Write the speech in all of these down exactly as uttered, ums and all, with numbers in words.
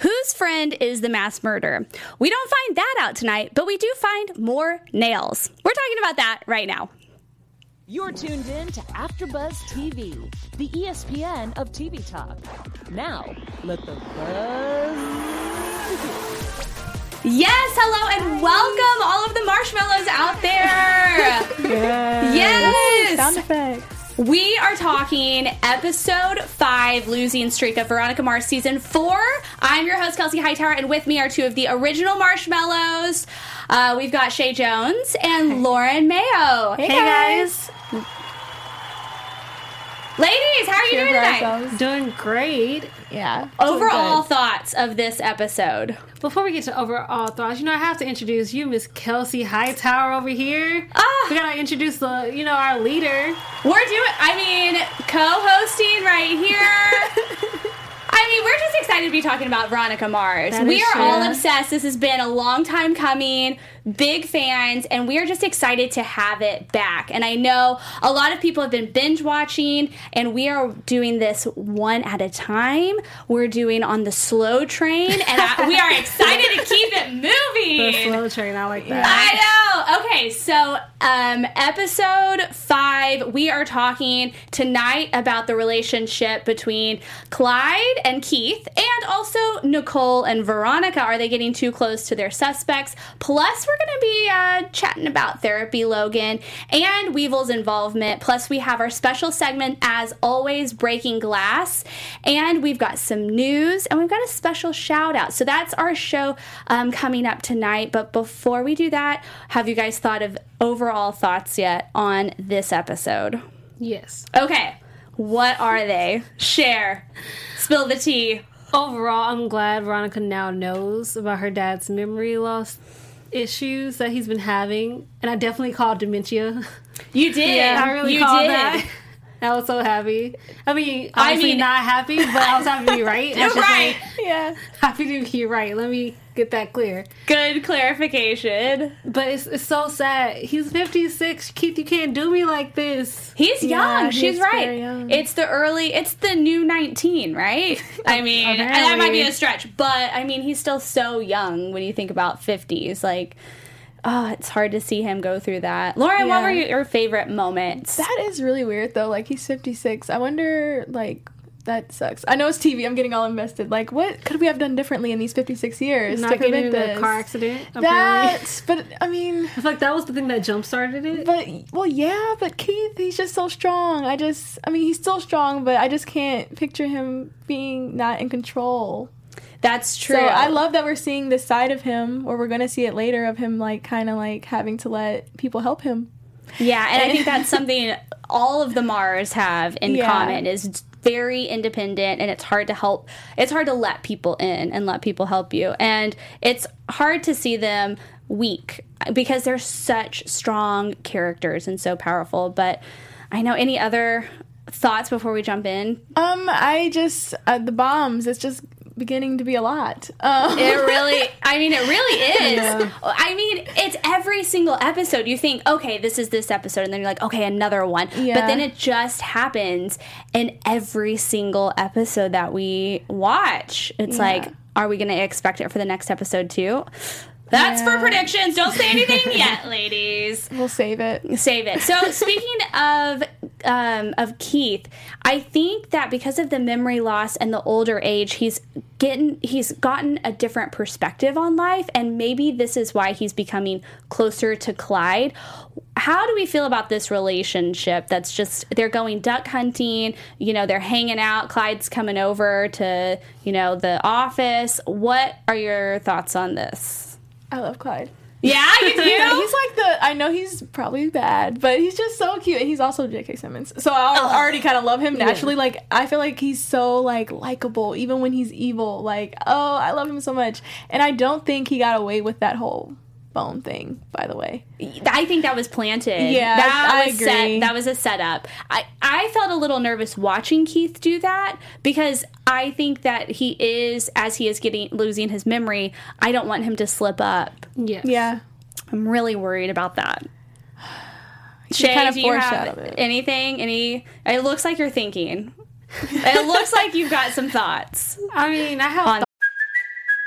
Whose friend is the mass murderer? We don't find that out tonight, but we do find more nails. We're talking about that right now. You're tuned in to After Buzz T V, the E S P N of T V talk. Now, let the buzz... Yes, hello, and welcome all of the marshmallows out there. Yes. Yes. Sound effects. We are talking episode five, Losing Streak of Veronica Mars Season four. I'm your host, Kelsey Hightower, and with me are two of the original marshmallows. Uh, we've got Chae' Jones and Lauren Mayo. Hey, hey guys. guys. Ladies, how are you doing tonight? Doing great. Yeah. Overall thoughts of this episode. Before we get to overall thoughts, you know, I have to introduce you, Miss Kelsey Hightower over here. Oh. We got to introduce the, you know, our leader. We're doing, I mean, co-hosting right here. I mean, we're just excited to be talking about Veronica Mars. That we are true. all obsessed. This has been a long time coming. Big fans, and we are just excited to have it back. And I know a lot of people have been binge watching, and we are doing this one at a time. We're doing on the slow train, and I, we are excited to keep it movmoving. The slow train, I like that. I know. Okay, so um, episode five, we are talking tonight about the relationship between Clyde and Keith, and also Nicole and Veronica. Are they getting too close to their suspects? Plus, we're We're going to be uh, chatting about therapy, Logan, and Weevil's involvement. Plus, we have our special segment, as always, Breaking Glass. And we've got some news, and we've got a special shout-out. So that's our show um, coming up tonight. But before we do that, have you guys thought of overall thoughts yet on this episode? Yes. Okay. What are they? Share. Spill the tea. Overall, I'm glad Veronica now knows about her dad's memory loss issues that he's been having, and I definitely called dementia. You did. Yeah, I really you called did. that. I was so happy. I mean, obviously I mean, not happy, but I was happy to be right. You're right. Like, yeah, happy to be right. Let me get that clear. Good clarification. But it's, it's so sad. He's fifty-six. Keith, you can't do me like this. He's young. Yeah, she's right. Young. It's the early, it's the new nineteen, right? I mean, and that might be a stretch, but I mean, he's still so young when you think about fifties. Like, oh, it's hard to see him go through that. Lauren, yeah. What were your favorite moments? That is really weird, though. Like, he's fifty-six. I wonder, like, that sucks. I know it's T V. I'm getting all invested. Like, what could we have done differently in these fifty-six years Not to prevent this? A car accident, That's, but, I mean... I feel like that was the thing that jump-started it. But, well, yeah, but Keith, he's just so strong. I just... I mean, he's still strong, but I just can't picture him being not in control. That's true. So I love that we're seeing this side of him, or we're going to see it later, of him, like, kind of, like, having to let people help him. Yeah, and I think that's something all of the Mars have in yeah. common, is very independent, and it's hard to help. It's hard to let people in and let people help you. And it's hard to see them weak, because they're such strong characters and so powerful. But I know any other thoughts before we jump in? Um, I just, uh, the bombs, it's just... beginning to be a lot. Um. It really, I mean, it really is. Yeah. I mean, it's every single episode. You think, okay, this is this episode, and then you're like, okay, another one. Yeah. But then it just happens in every single episode that we watch. It's yeah. like, are we going to expect it for the next episode too? That's yeah. for predictions. Don't say anything yet, ladies. We'll save it. Save it. So speaking of um, of Keith, I think that because of the memory loss and the older age, he's getting he's gotten a different perspective on life, and maybe this is why he's becoming closer to Clyde. How do we feel about this relationship that's just, they're going duck hunting, you know, they're hanging out, Clyde's coming over to, you know, the office. What are your thoughts on this? I love Clyde. Yeah, you do. Yeah, he's like the, I know he's probably bad, but he's just so cute. And he's also J K Simmons. So I oh. already kind of love him naturally. Yeah. Like, I feel like he's so, like, likable, even when he's evil. Like, oh, I love him so much. And I don't think he got away with that whole phone thing, by the way. I think that was planted. Yeah, that I, was I agree. Set, that was a setup. I, I felt a little nervous watching Keith do that because I think that he is, as he is getting losing his memory, I don't want him to slip up. Yes. Yeah. I'm really worried about that. Chae', kind of do you have it. anything? Any? It looks like you're thinking. It looks like you've got some thoughts. I mean, I have thoughts.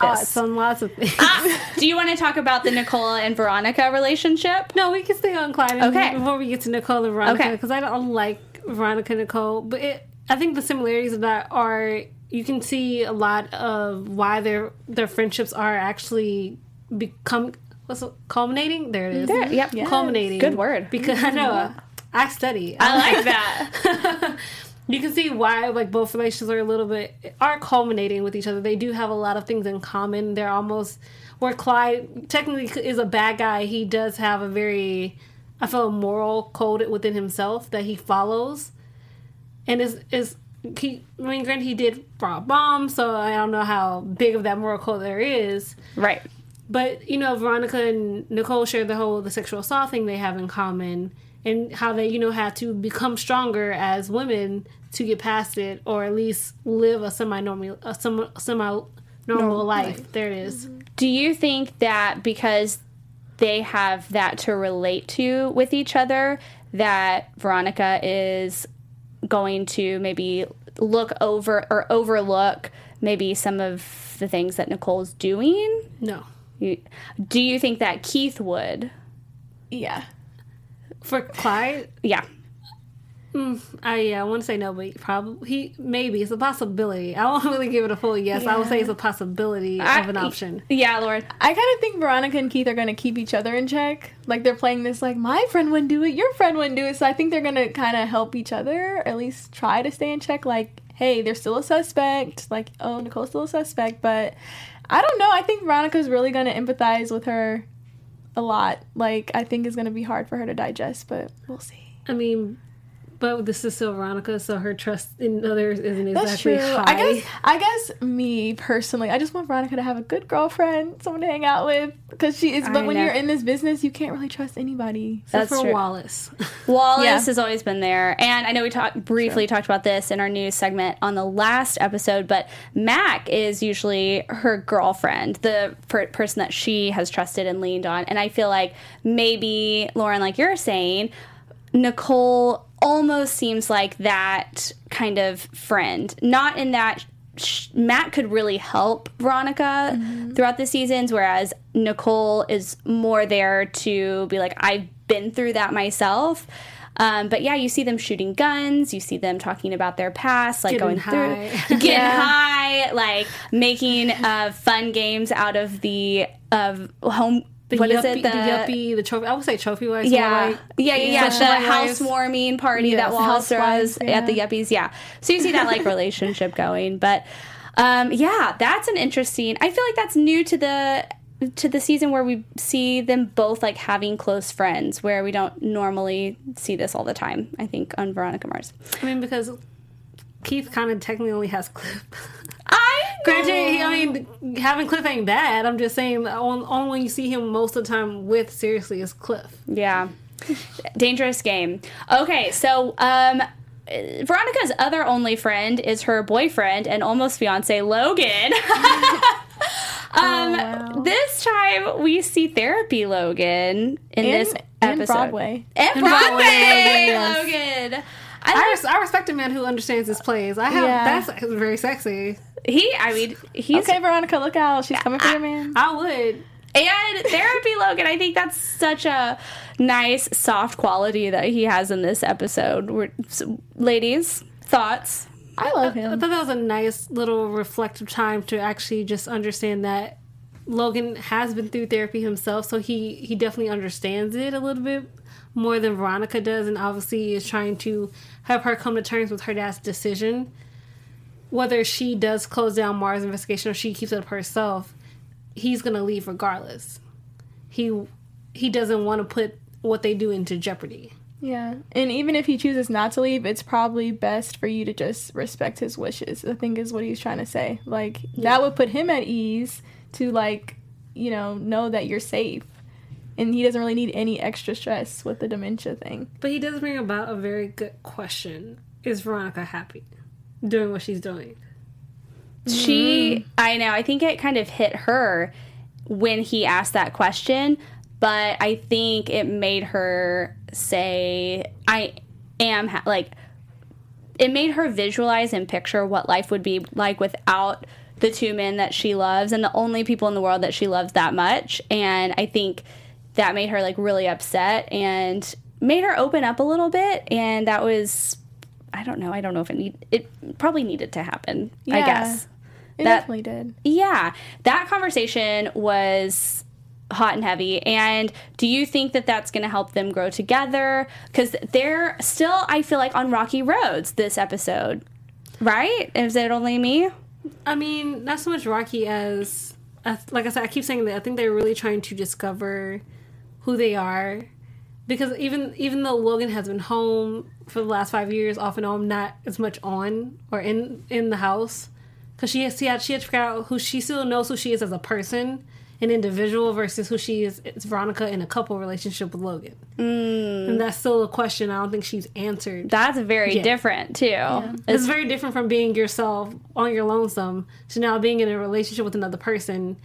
This. Lots on lots of things. Ah, do you want to talk about the Nicole and Veronica relationship? No, we can stay on Clyde okay. before we get to Nicole and Veronica, because okay. I don't like Veronica and Nicole, but it, I think the similarities of that are you can see a lot of why their their friendships are actually become what's it, culminating. There it is. There, yep, yes. Culminating. Good word. Because I know I study. I, I like that. You can see why, like, both relations are a little bit, are culminating with each other. They do have a lot of things in common. They're almost, where Clyde technically is a bad guy, he does have a very, I feel, moral code within himself that he follows. And is, is he, I mean, granted, he did rob bombs, so I don't know how big of that moral code there is. Right. But, you know, Veronica and Nicole share the whole, the sexual assault thing they have in common. And how they, you know, had to become stronger as women to get past it, or at least live a semi-normal, a semi, semi-normal Normal life. life. There it is. Mm-hmm. Do you think that because they have that to relate to with each other, that Veronica is going to maybe look over or overlook maybe some of the things that Nicole's doing? No. You, do you think that Keith would? Yeah. For Clyde? Yeah. Mm, I yeah, I want to say no, but probably, he, maybe. It's a possibility. I won't really give it a full yes. Yeah. I would say it's a possibility I, of an option. Yeah, Lauren. I kind of think Veronica and Keith are going to keep each other in check. Like, they're playing this, like, my friend wouldn't do it, your friend wouldn't do it. So I think they're going to kind of help each other, or at least try to stay in check. Like, hey, they're still a suspect. Like, oh, Nicole's still a suspect. But I don't know. I think Veronica's really going to empathize with her. A lot. Like, I think it's going to be hard for her to digest, but we'll see. I mean, but this is still Veronica, so her trust in others isn't exactly That's true. high. I guess, I guess me, personally, I just want Veronica to have a good girlfriend, someone to hang out with, because she is, but I when know. you're in this business, you can't really trust anybody. That's for true. Wallace. Wallace yeah. has always been there, and I know we talked briefly sure. talked about this in our news segment on the last episode, but Mac is usually her girlfriend, the per- person that she has trusted and leaned on, and I feel like maybe, Lauren, like you're saying, Nicole almost seems like that kind of friend. Not in that sh- Matt could really help Veronica mm-hmm. throughout the seasons, whereas Nicole is more there to be like, I've been through that myself. Um, but yeah, you see them shooting guns, you see them talking about their past, like getting going high. through, getting yeah. high, like making uh, fun games out of the of home. The what yuppie, is it? The, the yuppie, the trophy. I would say trophy wives. Yeah. Like, yeah, yeah, yeah. The, the housewarming party yes, that Wallace throws yeah. at the yuppies. Yeah. So you see that, like, relationship going. But, um, yeah, that's an interesting... I feel like that's new to the to the season where we see them both, like, having close friends, where we don't normally see this all the time, I think, on Veronica Mars. I mean, because Keith kind of technically has Cliff. I Granted, I mean, having Cliff ain't bad. I'm just saying, only on when you see him most of the time with, seriously, is Cliff. Yeah. Dangerous game. Okay, so um, Veronica's other only friend is her boyfriend and almost fiancé, Logan. um, oh, wow. This time, we see therapy Logan in, in this episode. In Broadway. In Broadway, Broadway yes. Logan. I, I, res- I respect a man who understands his plays. I have yeah. That's very sexy. He, I mean, he's... Okay, Veronica, look out. She's coming for I, your man. I would. And therapy, Logan. I think that's such a nice, soft quality that he has in this episode. We're, so, ladies, thoughts? I love him. I, I thought that was a nice little reflective time to actually just understand that Logan has been through therapy himself, so he, he definitely understands it a little bit more than Veronica does, and obviously is trying to have her come to terms with her dad's decision. Whether she does close down Mars' investigation or she keeps it up herself, he's going to leave regardless. He he doesn't want to put what they do into jeopardy. Yeah. And even if he chooses not to leave, it's probably best for you to just respect his wishes, I think is what he's trying to say. Like, yeah. That would put him at ease to, like, you know, know that you're safe. And he doesn't really need any extra stress with the dementia thing. But he does bring about a very good question. Is Veronica happy doing what she's doing? She, I know, I think it kind of hit her when he asked that question, but I think it made her say, I am, ha-, like, it made her visualize and picture what life would be like without the two men that she loves and the only people in the world that she loves that much. And I think that made her, like, really upset and made her open up a little bit, and that was... I don't know. I don't know if it need. It probably needed to happen, yeah, I guess. It that, definitely did. Yeah. That conversation was hot and heavy. And do you think that that's going to help them grow together? Because they're still, I feel like, on rocky roads this episode, right? Is it only me? I mean, not so much rocky as, as like I said, I keep saying that I think they're really trying to discover who they are. Because even even though Logan has been home for the last five years, off and on, not as much on or in in the house, because she has, she had she had to figure out who she still knows who she is as a person, an individual, versus who she is. It's Veronica in a couple relationship with Logan, mm. and that's still a question I don't think she's answered. That's very yet. different too. Yeah. It's, it's very different from being yourself on your lonesome to now being in a relationship with another person,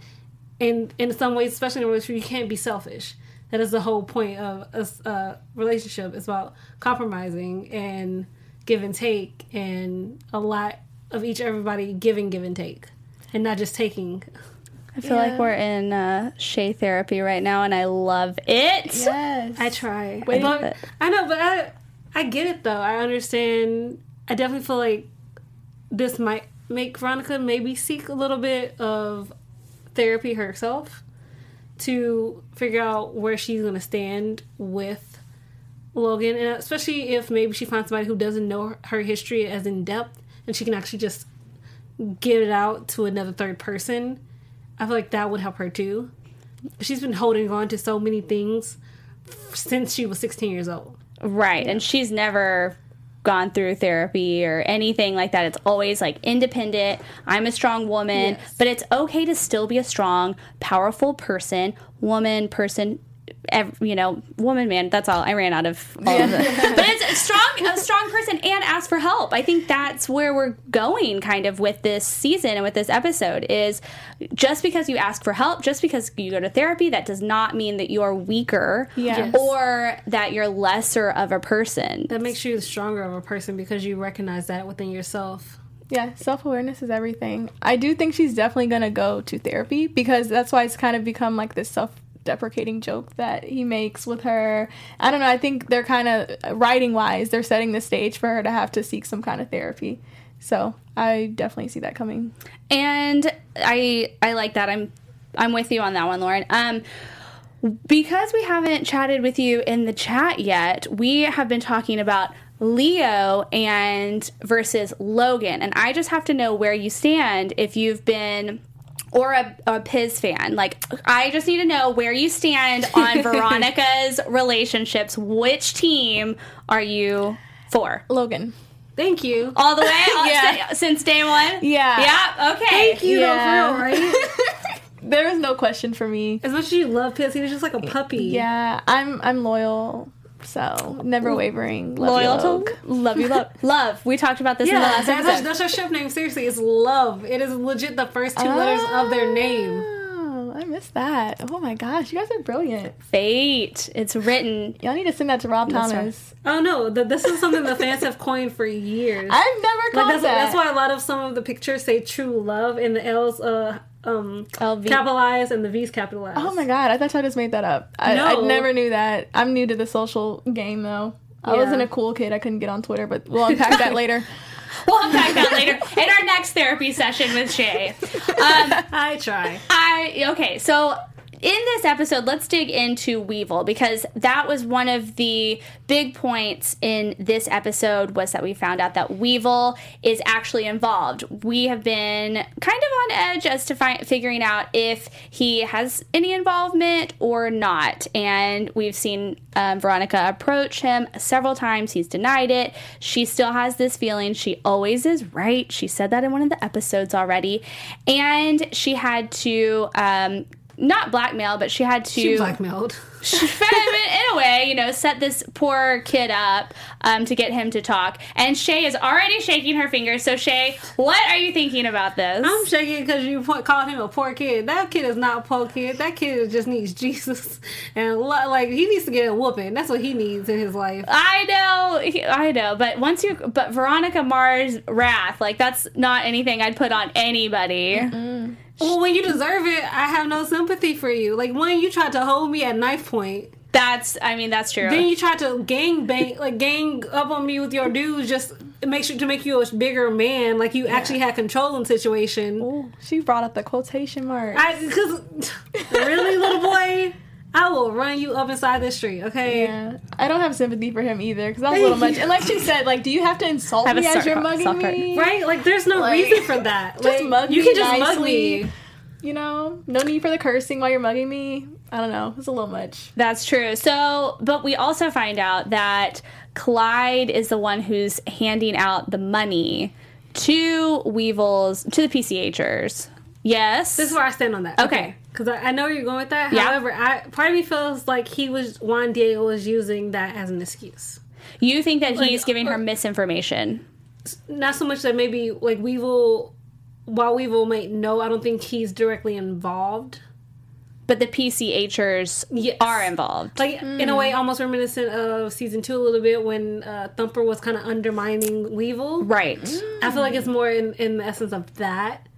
and in some ways, especially in a relationship, you can't be selfish. That is the whole point of a uh, relationship. It's about compromising and give and take, and a lot of each everybody giving, give and take, and not just taking. I feel yeah. like we're in uh, Chae therapy right now, and I love it. Yes, I try. Wait, I, but, I know, but I I get it though. I understand. I definitely feel like this might make Veronica maybe seek a little bit of therapy herself, to figure out where she's going to stand with Logan, and especially if maybe she finds somebody who doesn't know her history as in depth, and she can actually just get it out to another third person. I feel like that would help her too. She's been holding on to so many things since she was sixteen years old. Right, yeah. And she's never gone through therapy or anything like that. It's always like independent. I'm a strong woman, yes. But it's okay to still be a strong, powerful person, woman, person, ev- you know, woman, man. That's all. I ran out of all yeah. of it. But it's a strong, a strong person, and ask for help. I think that's where we're going, kind of, with this season and with this episode. Is just because you ask for help, just because you go to therapy, that does not mean that you are weaker yes. or that you're lesser of a person. That makes you stronger of a person because you recognize that within yourself. Yeah, self-awareness is everything. I do think she's definitely going to go to therapy, because that's why it's kind of become like this self deprecating joke that he makes with her. I don't know, I think they're kind of, writing-wise, they're setting the stage for her to have to seek some kind of therapy. So I definitely see that coming. And I I like that. I'm I'm with you on that one, Lauren. Um, because we haven't chatted with you in the chat yet, we have been talking about Leo and versus Logan. And I just have to know where you stand if you've been... Or a, a Piz fan. Like, I just need to know where you stand on Veronica's relationships. Which team are you for? Logan. Thank you. All the way? All, yeah. Since, since day one? Yeah. Yeah? Okay. Thank you, yeah. though, for real, right? There is no question for me. As much as you love Piz, he's just like a puppy. Yeah. I'm I'm loyal. So, never wavering. Love Loyal you, to Love you, Love. Love. We talked about this yeah, in the last that's episode. Our, that's our ship name. Seriously, it's Love. It is legit the first two oh, letters of their name. I missed that. Oh, my gosh. You guys are brilliant. Fate. It's written. Y'all need to send that to Rob that's Thomas. Right. Oh, no. The, this is something the fans have coined for years. I've never called like, that's, that. That's why a lot of some of the pictures say true love, and the L's uh, um, capitalized and the V's capitalized. Oh my god, I thought I just made that up. I, no. I never knew that. I'm new to the social game, though. I yeah. wasn't a cool kid. I couldn't get on Twitter, but we'll unpack that later. We'll unpack that later in our next therapy session with Chae. Um, I try. I Okay, so... In this episode, let's dig into Weevil, because that was one of the big points in this episode, was that we found out that Weevil is actually involved. We have been kind of on edge as to fi- figuring out if he has any involvement or not. And we've seen um, Veronica approach him several times. He's denied it. She still has this feeling she always is right. She said that in one of the episodes already. And she had to... Um, Not blackmail, but she had to... She blackmailed. She, in a way, you know, set this poor kid up um, to get him to talk. And Chae is already shaking her fingers. So, Chae, what are you thinking about this? I'm shaking because you po- called him a poor kid. That kid is not a poor kid. That kid just needs Jesus. And, lo- like, he needs to get a whooping. That's what he needs in his life. I know. I know. But once you... But Veronica Mars' wrath, like, that's not anything I'd put on anybody. Mm-mm. Well, when you deserve it, I have no sympathy for you. Like, when you tried to hold me at knife point. That's, I mean, that's true. Then you tried to gang bang, like, gang up on me with your dudes just to make, sure, to make you a bigger man. Like, you yeah. actually had control in the situation. Ooh, she brought up the quotation marks. I, 'cause, really, little boy? I will run you up inside the street, okay? Yeah. I don't have sympathy for him either, because that was a little much. And like she said, like, do you have to insult have me as you're mugging start. me? Right? Like, there's no like, reason for that. Just like, mug you me can just nicely. mug me. You know? No need for the cursing while you're mugging me. I don't know. It's a little much. That's true. So, but we also find out that Clyde is the one who's handing out the money to Weevils, to the PCHers. Yes? This is where I stand on that. Okay. okay. Because I know where you're going with that. Yeah. However, I, part of me feels like he was, Juan Diego was using that as an excuse. You think that like, he's giving or, her misinformation? Not so much that maybe, like, Weevil, while Weevil might know, I don't think he's directly involved. But the PCHers yes. are involved. Like, mm. in a way, almost reminiscent of season two a little bit when uh, Thumper was kind of undermining Weevil. Right. Mm. I feel like it's more in, in the essence of that.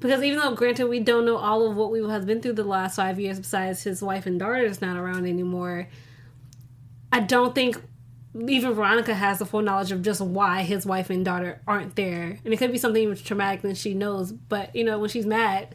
Because even though, granted, we don't know all of what Weevil has been through the last five years besides his wife and daughter is not around anymore, I don't think even Veronica has the full knowledge of just why his wife and daughter aren't there. And it could be something even traumatic that she knows. But, you know, when she's mad,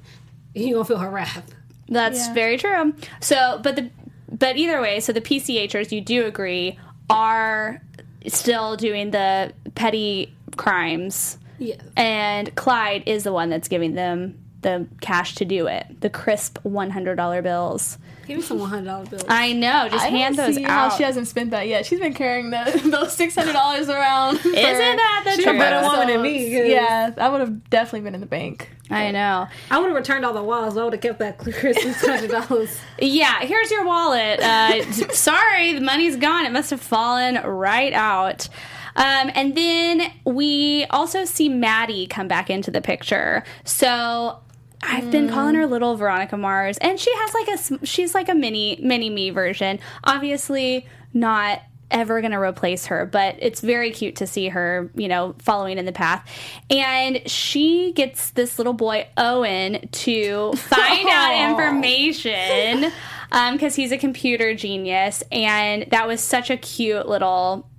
you're going to feel her wrath. That's yeah. very true. So, but the but either way, so the PCHers, you do agree, are still doing the petty crimes. Yes. And Clyde is the one that's giving them the cash to do it. The crisp one hundred dollar bills. Give me some one hundred dollar bills. I know. Just I hand those see out. How she hasn't spent that yet. She's been carrying the, those six hundred dollars around. Isn't that the truth? She's a better woman than me. Yeah. I would have definitely been in the bank. I know. I would have returned all the wallets. I would have kept that crisp six hundred dollars. Yeah. Here's your wallet. Uh, sorry. The money's gone. It must have fallen right out. Um, and then we also see Matty come back into the picture. So I've mm. been calling her little Veronica Mars, and she has like a she's like a mini mini me version. Obviously, not ever going to replace her, but it's very cute to see her, you know, following in the path. And she gets this little boy Owen to find oh. out information um, because he's a computer genius, and that was such a cute little.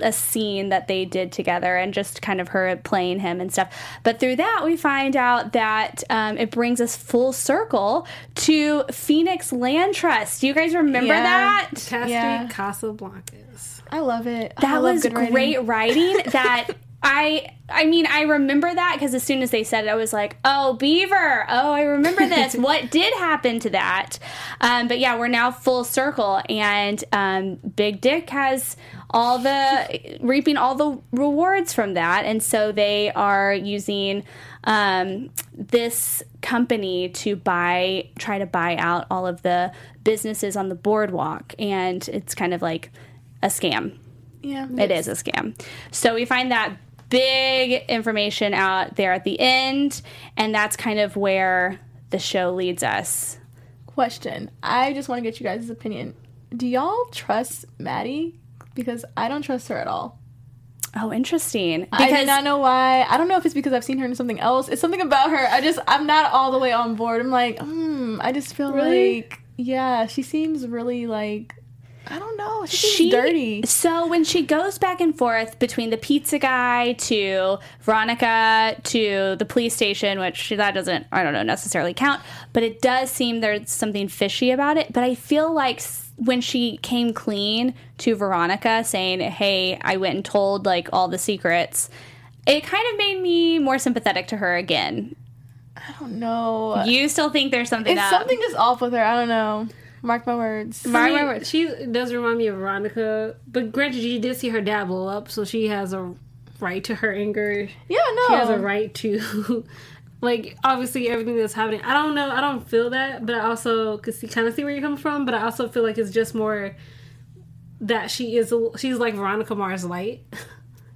A scene that they did together and just kind of her playing him and stuff. But through that, we find out that um, it brings us full circle to Phoenix Land Trust. Do you guys remember yeah. that? Cassidy yeah. Casablancas. I love it. That love was writing. great writing that... I I mean, I remember that because as soon as they said it, I was like, oh, Beaver. Oh, I remember this. What did happen to that? Um, but yeah, we're now full circle. And um, Big Dick has all the, reaping all the rewards from that. And so they are using um, this company to buy, try to buy out all of the businesses on the boardwalk. And it's kind of like a scam. Yeah, It yes. is a scam. So we find that big information out there at the end, and that's kind of where the show leads us. Question. I just want to get you guys' opinion. Do y'all trust Matty? Because I don't trust her at all. Oh, interesting. Because I do not know why. I don't know if it's because I've seen her in something else. It's something about her. I just, I'm not all the way on board. I'm like, hmm, I just feel really? like, yeah, she seems really like, I don't know. She seems she, dirty. So when she goes back and forth between the pizza guy to Veronica to the police station, which that doesn't, I don't know, necessarily count, but it does seem there's something fishy about it. But I feel like when she came clean to Veronica saying, hey, I went and told like all the secrets, it kind of made me more sympathetic to her again. I don't know. You still think there's something up? It's something just off with her. I don't know. Mark my words. Mark my words. She does remind me of Veronica, but granted, she did see her dad blow up, so she has a right to her anger. Yeah, no. She has a right to, like, obviously everything that's happening. I don't know. I don't feel that, but I also could see, kind of see where you're coming from, but I also feel like it's just more that she is, she's like Veronica Mars light.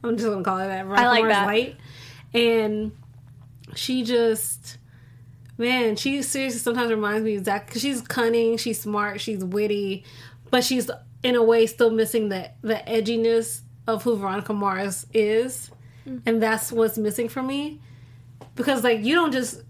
I'm just going to call her that. Veronica I like Mars that. Light. And she just... Man, she seriously sometimes reminds me exactly, because she's cunning, she's smart, she's witty, but she's, in a way, still missing the, the edginess of who Veronica Mars is, mm-hmm. and that's what's missing for me, because, like, you don't just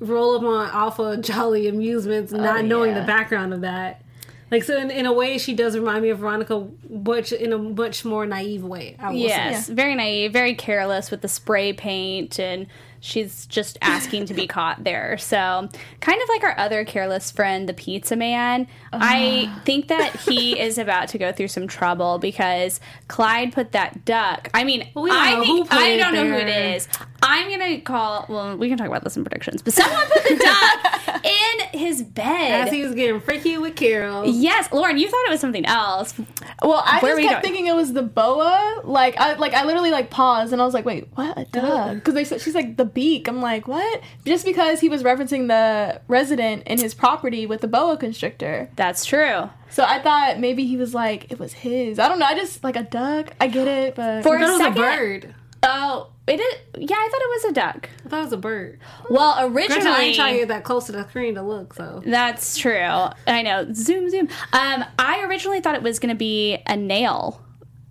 roll up on Alpha Jolly Amusements not oh, knowing yeah. the background of that. Like, so in, in a way, she does remind me of Veronica, but in a much more naive way, I will yes, say. Yeah. Very naive, very careless with the spray paint, and she's just asking to be caught there. So, kind of like our other careless friend, the pizza man, uh. I think that he is about to go through some trouble because Clyde put that duck. I mean, I, think, I don't there. know who it is. I'm going to call, well, we can talk about this in predictions, but someone put the duck in his bed. As he was getting freaky with Carol. Yes, Lauren, you thought it was something else. Well, I Where just kept thinking it was the boa. Like, I like I literally, like, paused, and I was like, wait, what? A duck? Because they said she's like, the beak. I'm like, what? Just because he was referencing the resident in his property with the boa constrictor. That's true. So I thought maybe he was like, it was his. I don't know. I just, like, a duck. I get it, but... For a second. It was a bird. Oh, it is. Yeah, I thought it was a duck. I thought it was a bird. Well, originally, Gretchen, I ain't trying to get that close to the screen to look. So that's true. I know. Zoom, zoom. Um, I originally thought it was going to be a nail,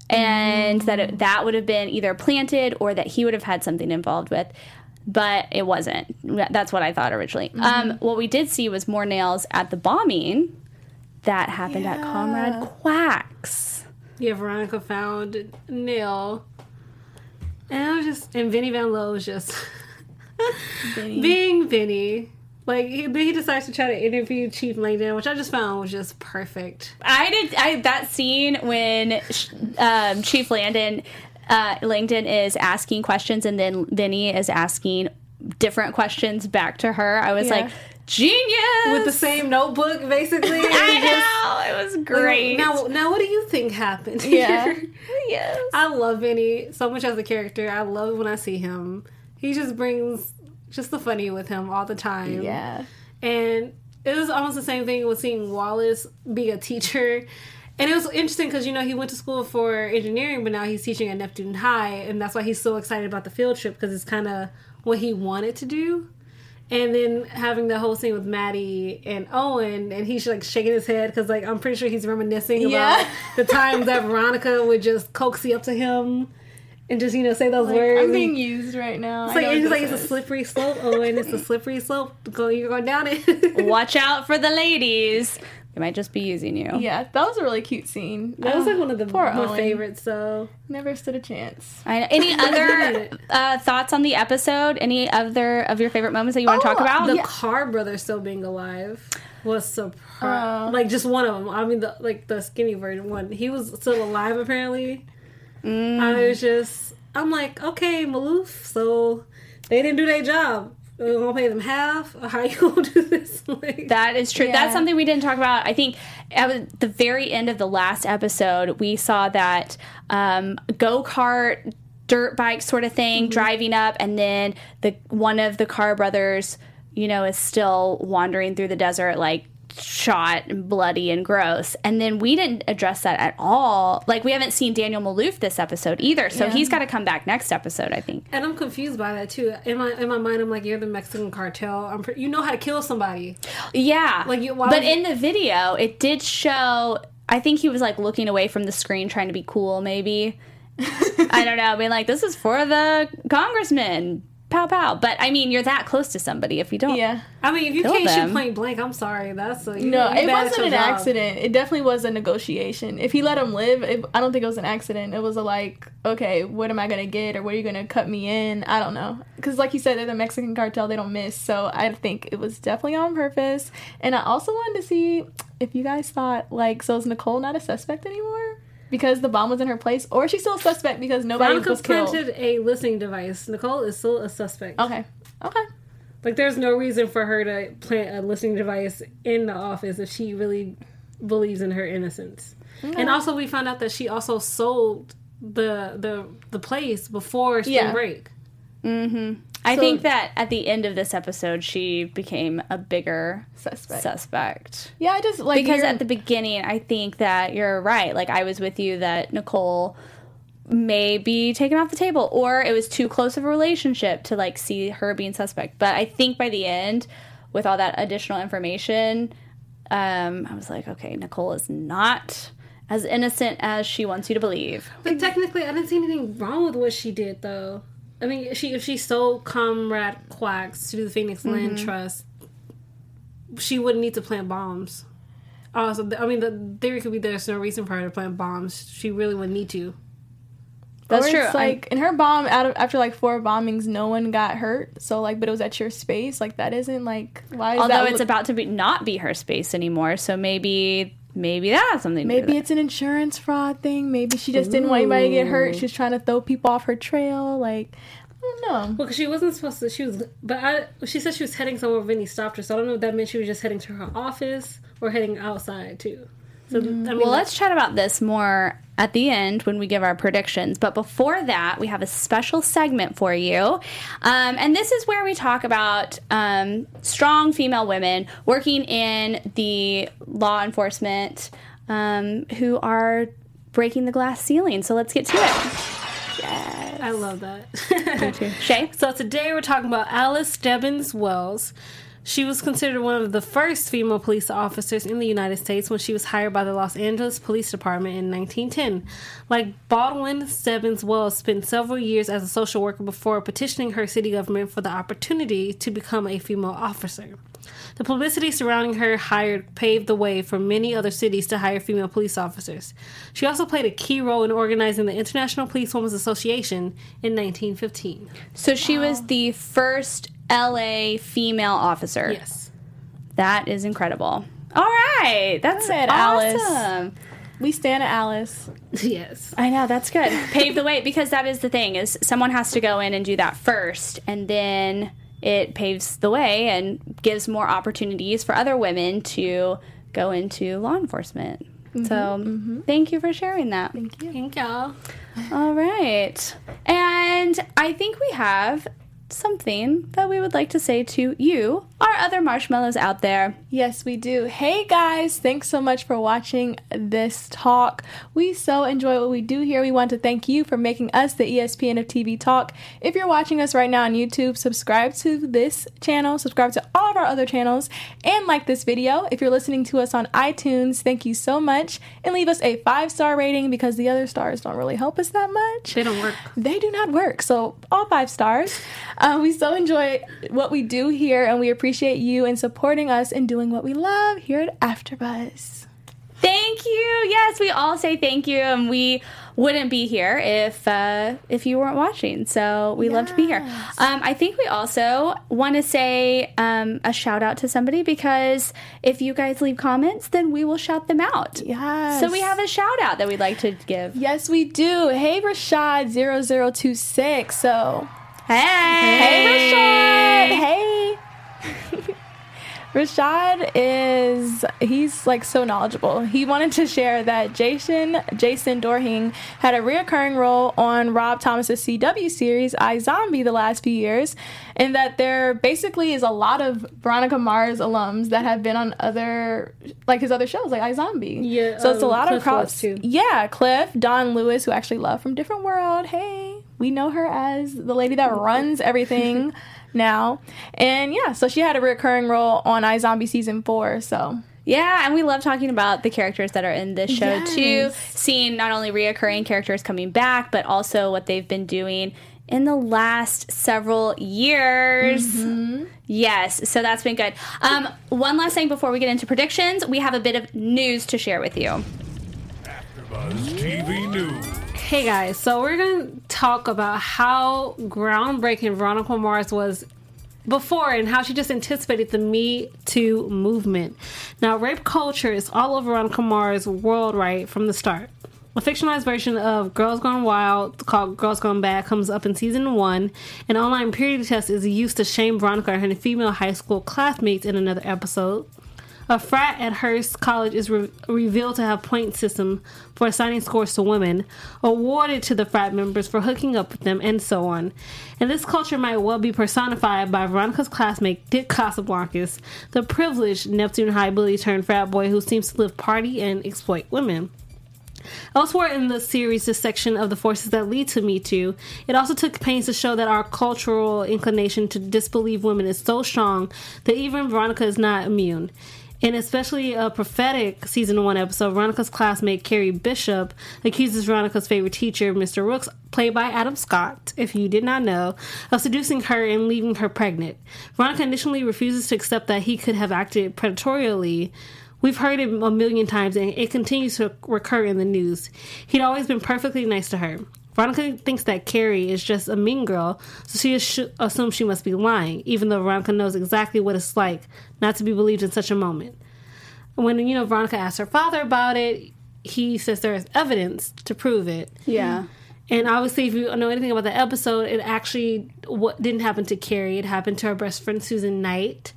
and mm. that it, that would have been either planted or that he would have had something involved with, but it wasn't. That's what I thought originally. Mm-hmm. Um, what we did see was more nails at the bombing that happened yeah. at Comrade Quacks. Yeah, Veronica found a nail. And I was just, and Vinny Van Lowe was just Vinny. being Vinny. Like, he, he decides to try to interview Chief Langdon, which I just found was just perfect. I did, I that scene when um, Chief Langdon, uh, Langdon is asking questions and then Vinny is asking different questions back to her. I was yeah. like, genius! With the same notebook, basically. I know! It was great. Now, now, what do you think happened yeah. here? Yes. I love Vinny so much as a character. I love when I see him. He just brings just the funny with him all the time. Yeah. And it was almost the same thing with seeing Wallace be a teacher. And it was interesting because, you know, he went to school for engineering, but now he's teaching at Neptune High, and that's why he's so excited about the field trip, because it's kind of what he wanted to do. And then having the whole scene with Matty and Owen, and he's, like, shaking his head because, like, I'm pretty sure he's reminiscing yeah. about the times that Veronica would just coaxy up to him and just, you know, say those like, words. I'm being used right now. It's like, it's, like it's a slippery slope, Owen. It's a slippery slope. Go, you're going down it. Watch out for the ladies. They might just be using you. Yeah, that was a really cute scene. That oh, was, like, one of the more Owen. favorites, so... Never stood a chance. I know. Any other uh, thoughts on the episode? Any other of your favorite moments that you want to oh, talk about? The yeah. Carr brothers still being alive was surprising. Uh, like, just one of them. I mean, the, like, the skinny version one. He was still alive, apparently. Mm. I was just... I'm like, okay, Maloof, so they didn't do their job. We're going to pay them half? How are you going to do this? Like, that is true. Yeah. That's something we didn't talk about. I think at the very end of the last episode, we saw that um, go-kart, dirt bike sort of thing, mm-hmm. driving up, and then the one of the Carr brothers, you know, is still wandering through the desert, like, shot and bloody and gross. And then we didn't address that at all. Like, we haven't seen Daniel Maloof this episode either, so yeah. he's got to come back next episode, I think. And I'm confused by that too. In my in my mind, I'm like, you're the Mexican cartel. I'm pre- you know how to kill somebody. Yeah. Like, you, why but in you- the video, it did show. I think he was like looking away from the screen, trying to be cool, maybe. I don't know, being like, this is for the congressman. Pow, pow. But, I mean, you're that close to somebody if you don't. Yeah. I mean, if you can't shoot point blank, I'm sorry. That's a, you, No, you it wasn't an job. accident. It definitely was a negotiation. If he let him live, it, I don't think it was an accident. It was a, like, okay, what am I going to get? Or what are you going to cut me in? I don't know. Because, like you said, they're the Mexican cartel. They don't miss. So, I think it was definitely on purpose. And I also wanted to see if you guys thought, like, so is Nicole not a suspect anymore? Because the bomb was in her place, or she's still a suspect because nobody Veronica was killed. Veronica planted a listening device. Nicole is still a suspect. Okay. Okay. Like, there's no reason for her to plant a listening device in the office if she really believes in her innocence. Okay. And also, we found out that she also sold the the the place before spring yeah. break. Mm-hmm. I so, think that at the end of this episode, she became a bigger suspect. suspect. Yeah, I just like because at the beginning, I think that you're right. Like, I was with you that Nicole may be taken off the table, or it was too close of a relationship to like see her being suspect. But I think by the end, with all that additional information, um, I was like, okay, Nicole is not as innocent as she wants you to believe. But technically, I didn't see anything wrong with what she did, though. I mean, she if she sold Comrade Quacks to the Phoenix Land mm-hmm. Trust, she wouldn't need to plant bombs. Also, I mean, the theory could be there's no reason for her to plant bombs. She really wouldn't need to. That's or true. It's like, in her bomb, out of, after like four bombings, no one got hurt. So like, but it was at your space. Like that isn't like why. Is Although that it's look- about to be not be her space anymore. So maybe. Maybe that has something to Maybe do with Maybe it's that. An insurance fraud thing. Maybe she just Ooh. didn't want anybody to get hurt. She was trying to throw people off her trail. Like, I don't know. Well, because she wasn't supposed to. She was, but I, she said she was heading somewhere when he stopped her. So I don't know if that meant she was just heading to her office or heading outside, too. So mm. I mean, well, let's chat about this more at the end when we give our predictions. But before that, we have a special segment for you. Um, and this is where we talk about um, strong female women working in the law enforcement um, who are breaking the glass ceiling. So let's get to it. Yes. I love that. Chae'? So today we're talking about Alice Stebbins Wells. She was considered one of the first female police officers in the United States when she was hired by the Los Angeles Police Department in nineteen ten. Like Baldwin, Stebbins Wells spent several years as a social worker before petitioning her city government for the opportunity to become a female officer. The publicity surrounding her hire paved the way for many other cities to hire female police officers. She also played a key role in organizing the International Police Women's Association in nineteen fifteen. So she wow. was the first L A female officer. Yes. That is incredible. All right. That's it, Alice. Awesome. We stand at Alice. Yes. I know. That's good. Pave the way, because that is the thing, is someone has to go in and do that first, and then it paves the way and gives more opportunities for other women to go into law enforcement. Mm-hmm, so mm-hmm. thank you for sharing that. Thank you. Thank y'all. All right. And I think we have something that we would like to say to you, our other marshmallows out there. Yes, we do. Hey guys, thanks so much for watching this talk. We so enjoy what we do here. We want to thank you for making us the E S P N of T V talk. If you're watching us right now on YouTube, subscribe to this channel, subscribe to all of our other channels, and like this video. If you're listening to us on iTunes, thank you so much, and leave us a five-star rating, because the other stars don't really help us that much. They don't work. They do not work. So all five stars. Uh, we so enjoy what we do here, and we appreciate you in supporting us and doing what we love here at AfterBuzz. Thank you. Yes, we all say thank you, and we wouldn't be here if uh, if you weren't watching. So we yes. love to be here. Um, I think we also want to say um, a shout out to somebody, because if you guys leave comments, then we will shout them out. Yes. So we have a shout out that we'd like to give. Yes, we do. Hey, Rashad zero zero two six. So. Hey! Hey, Rashad! Hey! Rashad is, he's like so knowledgeable. He wanted to share that Jason Jason Dorhing had a reoccurring role on Rob Thomas's C W series, iZombie, the last few years, and that there basically is a lot of Veronica Mars alums that have been on other, like his other shows, like iZombie. Yeah. So um, it's a lot Cliff of cross. Too. Yeah, Cliff, Don Lewis, who actually loved From Different World. Hey! We know her as the lady that runs everything now. And, yeah, so she had a recurring role on iZombie Season four, so... Yeah, and we love talking about the characters that are in this show, yes. too. Seeing not only reoccurring characters coming back, but also what they've been doing in the last several years. Mm-hmm. Yes, so that's been good. Um, one last thing before we get into predictions, we have a bit of news to share with you. After Buzz T V News. Hey guys, so we're going to talk about how groundbreaking Veronica Mars was before and how she just anticipated the Me Too movement. Now, rape culture is all over Veronica Mars' world right from the start. A fictionalized version of Girls Gone Wild called Girls Gone Bad comes up in season one. An online purity test is used to shame Veronica and her female high school classmates in another episode. A frat at Hearst College is re- revealed to have point system for assigning scores to women, awarded to the frat members for hooking up with them, and so on. And this culture might well be personified by Veronica's classmate Dick Casablancas, the privileged Neptune High bully turned frat boy who seems to live party and exploit women. Elsewhere in the series, this section of the forces that lead to Me Too, it also took pains to show that our cultural inclination to disbelieve women is so strong that even Veronica is not immune. In especially a prophetic season one episode, Veronica's classmate Carrie Bishop accuses Veronica's favorite teacher, Mister Rooks, played by Adam Scott, if you did not know, of seducing her and leaving her pregnant. Veronica initially refuses to accept that he could have acted predatorily. We've heard it a million times, and it continues to recur in the news. He'd always been perfectly nice to her. Veronica thinks that Carrie is just a mean girl, so she assu- assumes she must be lying, even though Veronica knows exactly what it's like not to be believed in such a moment. When, you know, Veronica asks her father about it, he says there is evidence to prove it. Yeah. And obviously, if you know anything about the episode, it actually what didn't happen to Carrie. It happened to her best friend, Susan Knight.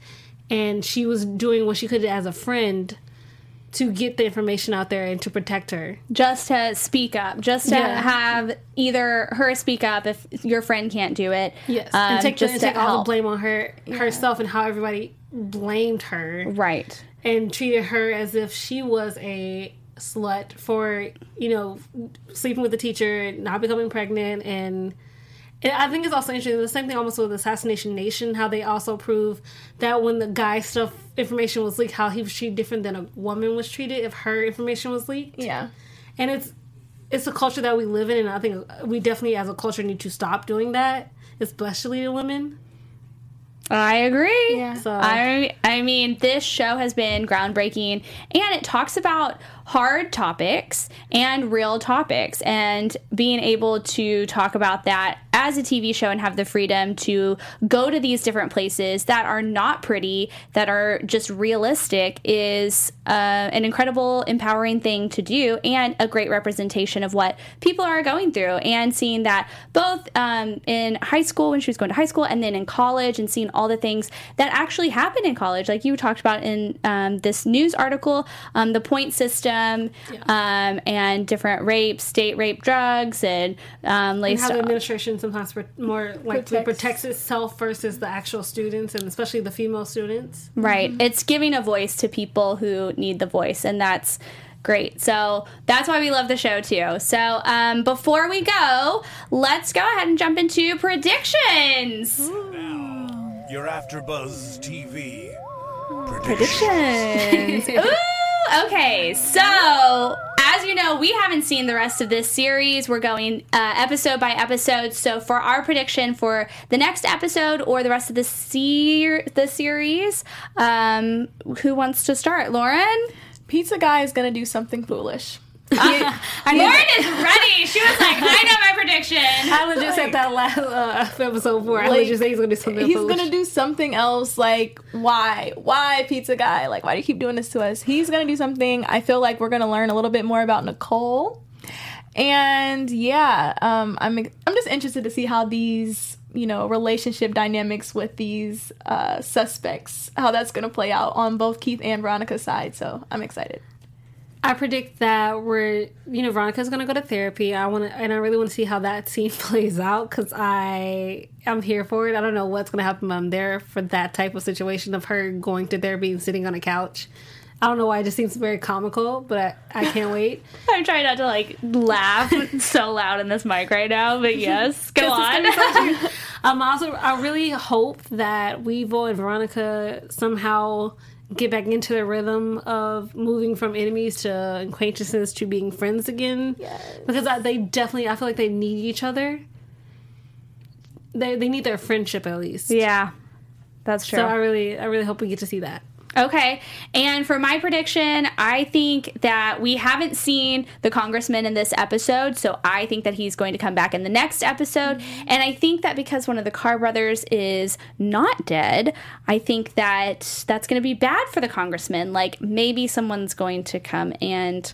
And she was doing what she could as a friend to get the information out there and to protect her. Just to speak up. Just to yeah. have either her speak up if your friend can't do it. Yes. Um, and take, just and take all the blame on her yeah. herself and how everybody blamed her. Right. And treated her as if she was a slut for, you know, sleeping with the teacher and not becoming pregnant and... I think it's also interesting, the same thing almost with Assassination Nation, how they also prove that when the guy stuff information was leaked, how he was treated different than a woman was treated if her information was leaked. Yeah. And it's it's a culture that we live in, and I think we definitely as a culture need to stop doing that, especially to women. I agree. Yeah. So. I I mean, this show has been groundbreaking, and it talks about hard topics and real topics, and being able to talk about that as a T V show and have the freedom to go to these different places that are not pretty, that are just realistic, is uh, an incredible, empowering thing to do, and a great representation of what people are going through, and seeing that both um, in high school, when she was going to high school, and then in college, and seeing all the things that actually happen in college, like you talked about in um, this news article, um, the point system, Um, yeah. um, and different rapes, state rape drugs, and um, laced and how the administration sometimes pre- more likely protects. protects itself versus the actual students, and especially the female students. Right. Mm-hmm. It's giving a voice to people who need the voice, and that's great. So that's why we love the show, too. So um, before we go, let's go ahead and jump into predictions. Now, you're After Buzz T V. Predictions. Predictions. Ooh! Okay, so as you know, we haven't seen the rest of this series. We're going uh, episode by episode. So for our prediction for the next episode or the rest of the, ser- the series, um, who wants to start? Lauren? Pizza guy is going to do something foolish. Uh, Lauren is ready. She was like, I know my prediction. I was just like, at that last uh, episode four. Like, I was just saying he's going to do something else. He's going to do something else. Like, why? Why, pizza guy? Like, why do you keep doing this to us? He's going to do something. I feel like we're going to learn a little bit more about Nicole. And, yeah, um, I'm I'm just interested to see how these, you know, relationship dynamics with these uh, suspects, how that's going to play out on both Keith and Veronica's side. So I'm excited. I predict that we're, you know, Veronica's going to go to therapy. I want to, and I really want to see how that scene plays out because I, I'm here for it. I don't know what's going to happen when I'm there for that type of situation of her going to therapy and sitting on a couch. I don't know why. It just seems very comical, but I, I can't wait. I'm trying not to, like, laugh so loud in this mic right now, but yes, go on. um, also, I really hope that Weevil and Veronica somehow get back into the rhythm of moving from enemies to acquaintances to being friends again. Yes. Because I, they definitely, I feel like they need each other. They they need their friendship at least. Yeah, that's true. So I really, I really hope we get to see that. Okay, and for my prediction, I think that we haven't seen the congressman in this episode, so I think that he's going to come back in the next episode, mm-hmm. and I think that because one of the Carr brothers is not dead, I think that that's going to be bad for the congressman. Like, maybe someone's going to come and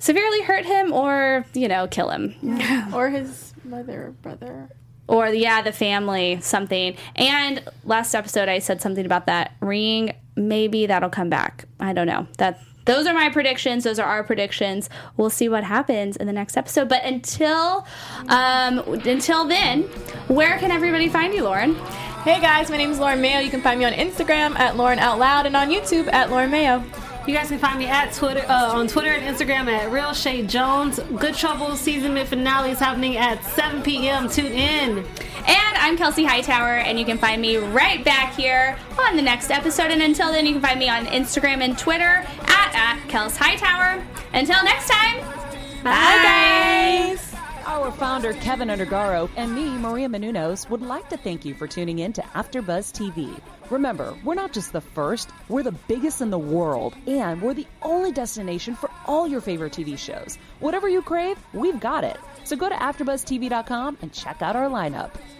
severely hurt him or, you know, kill him. Yeah. Or his mother or brother. Or, yeah, the family, something. And last episode I said something about that ring. Maybe that'll come back. I don't know. That Those are my predictions. Those are our predictions. We'll see what happens in the next episode. But until, um, until then, where can everybody find you, Lauren? Hey, guys. My name is Lauren Mayo. You can find me on Instagram at Lauren Out Loud and on YouTube at Lauren Mayo. You guys can find me at Twitter uh, on Twitter and Instagram at Real Chae' Jones. Good Trouble season mid finale is happening at seven p.m. Tune in. And I'm Kelsey Hightower, and you can find me right back here on the next episode. And until then, you can find me on Instagram and Twitter at, at Kels Hightower. Until next time, bye, bye guys. Our founder, Kevin Undergaro, and me, Maria Menounos, would like to thank you for tuning in to AfterBuzz T V. Remember, we're not just the first, we're the biggest in the world, and we're the only destination for all your favorite T V shows. Whatever you crave, we've got it. So go to after buzz t v dot com and check out our lineup.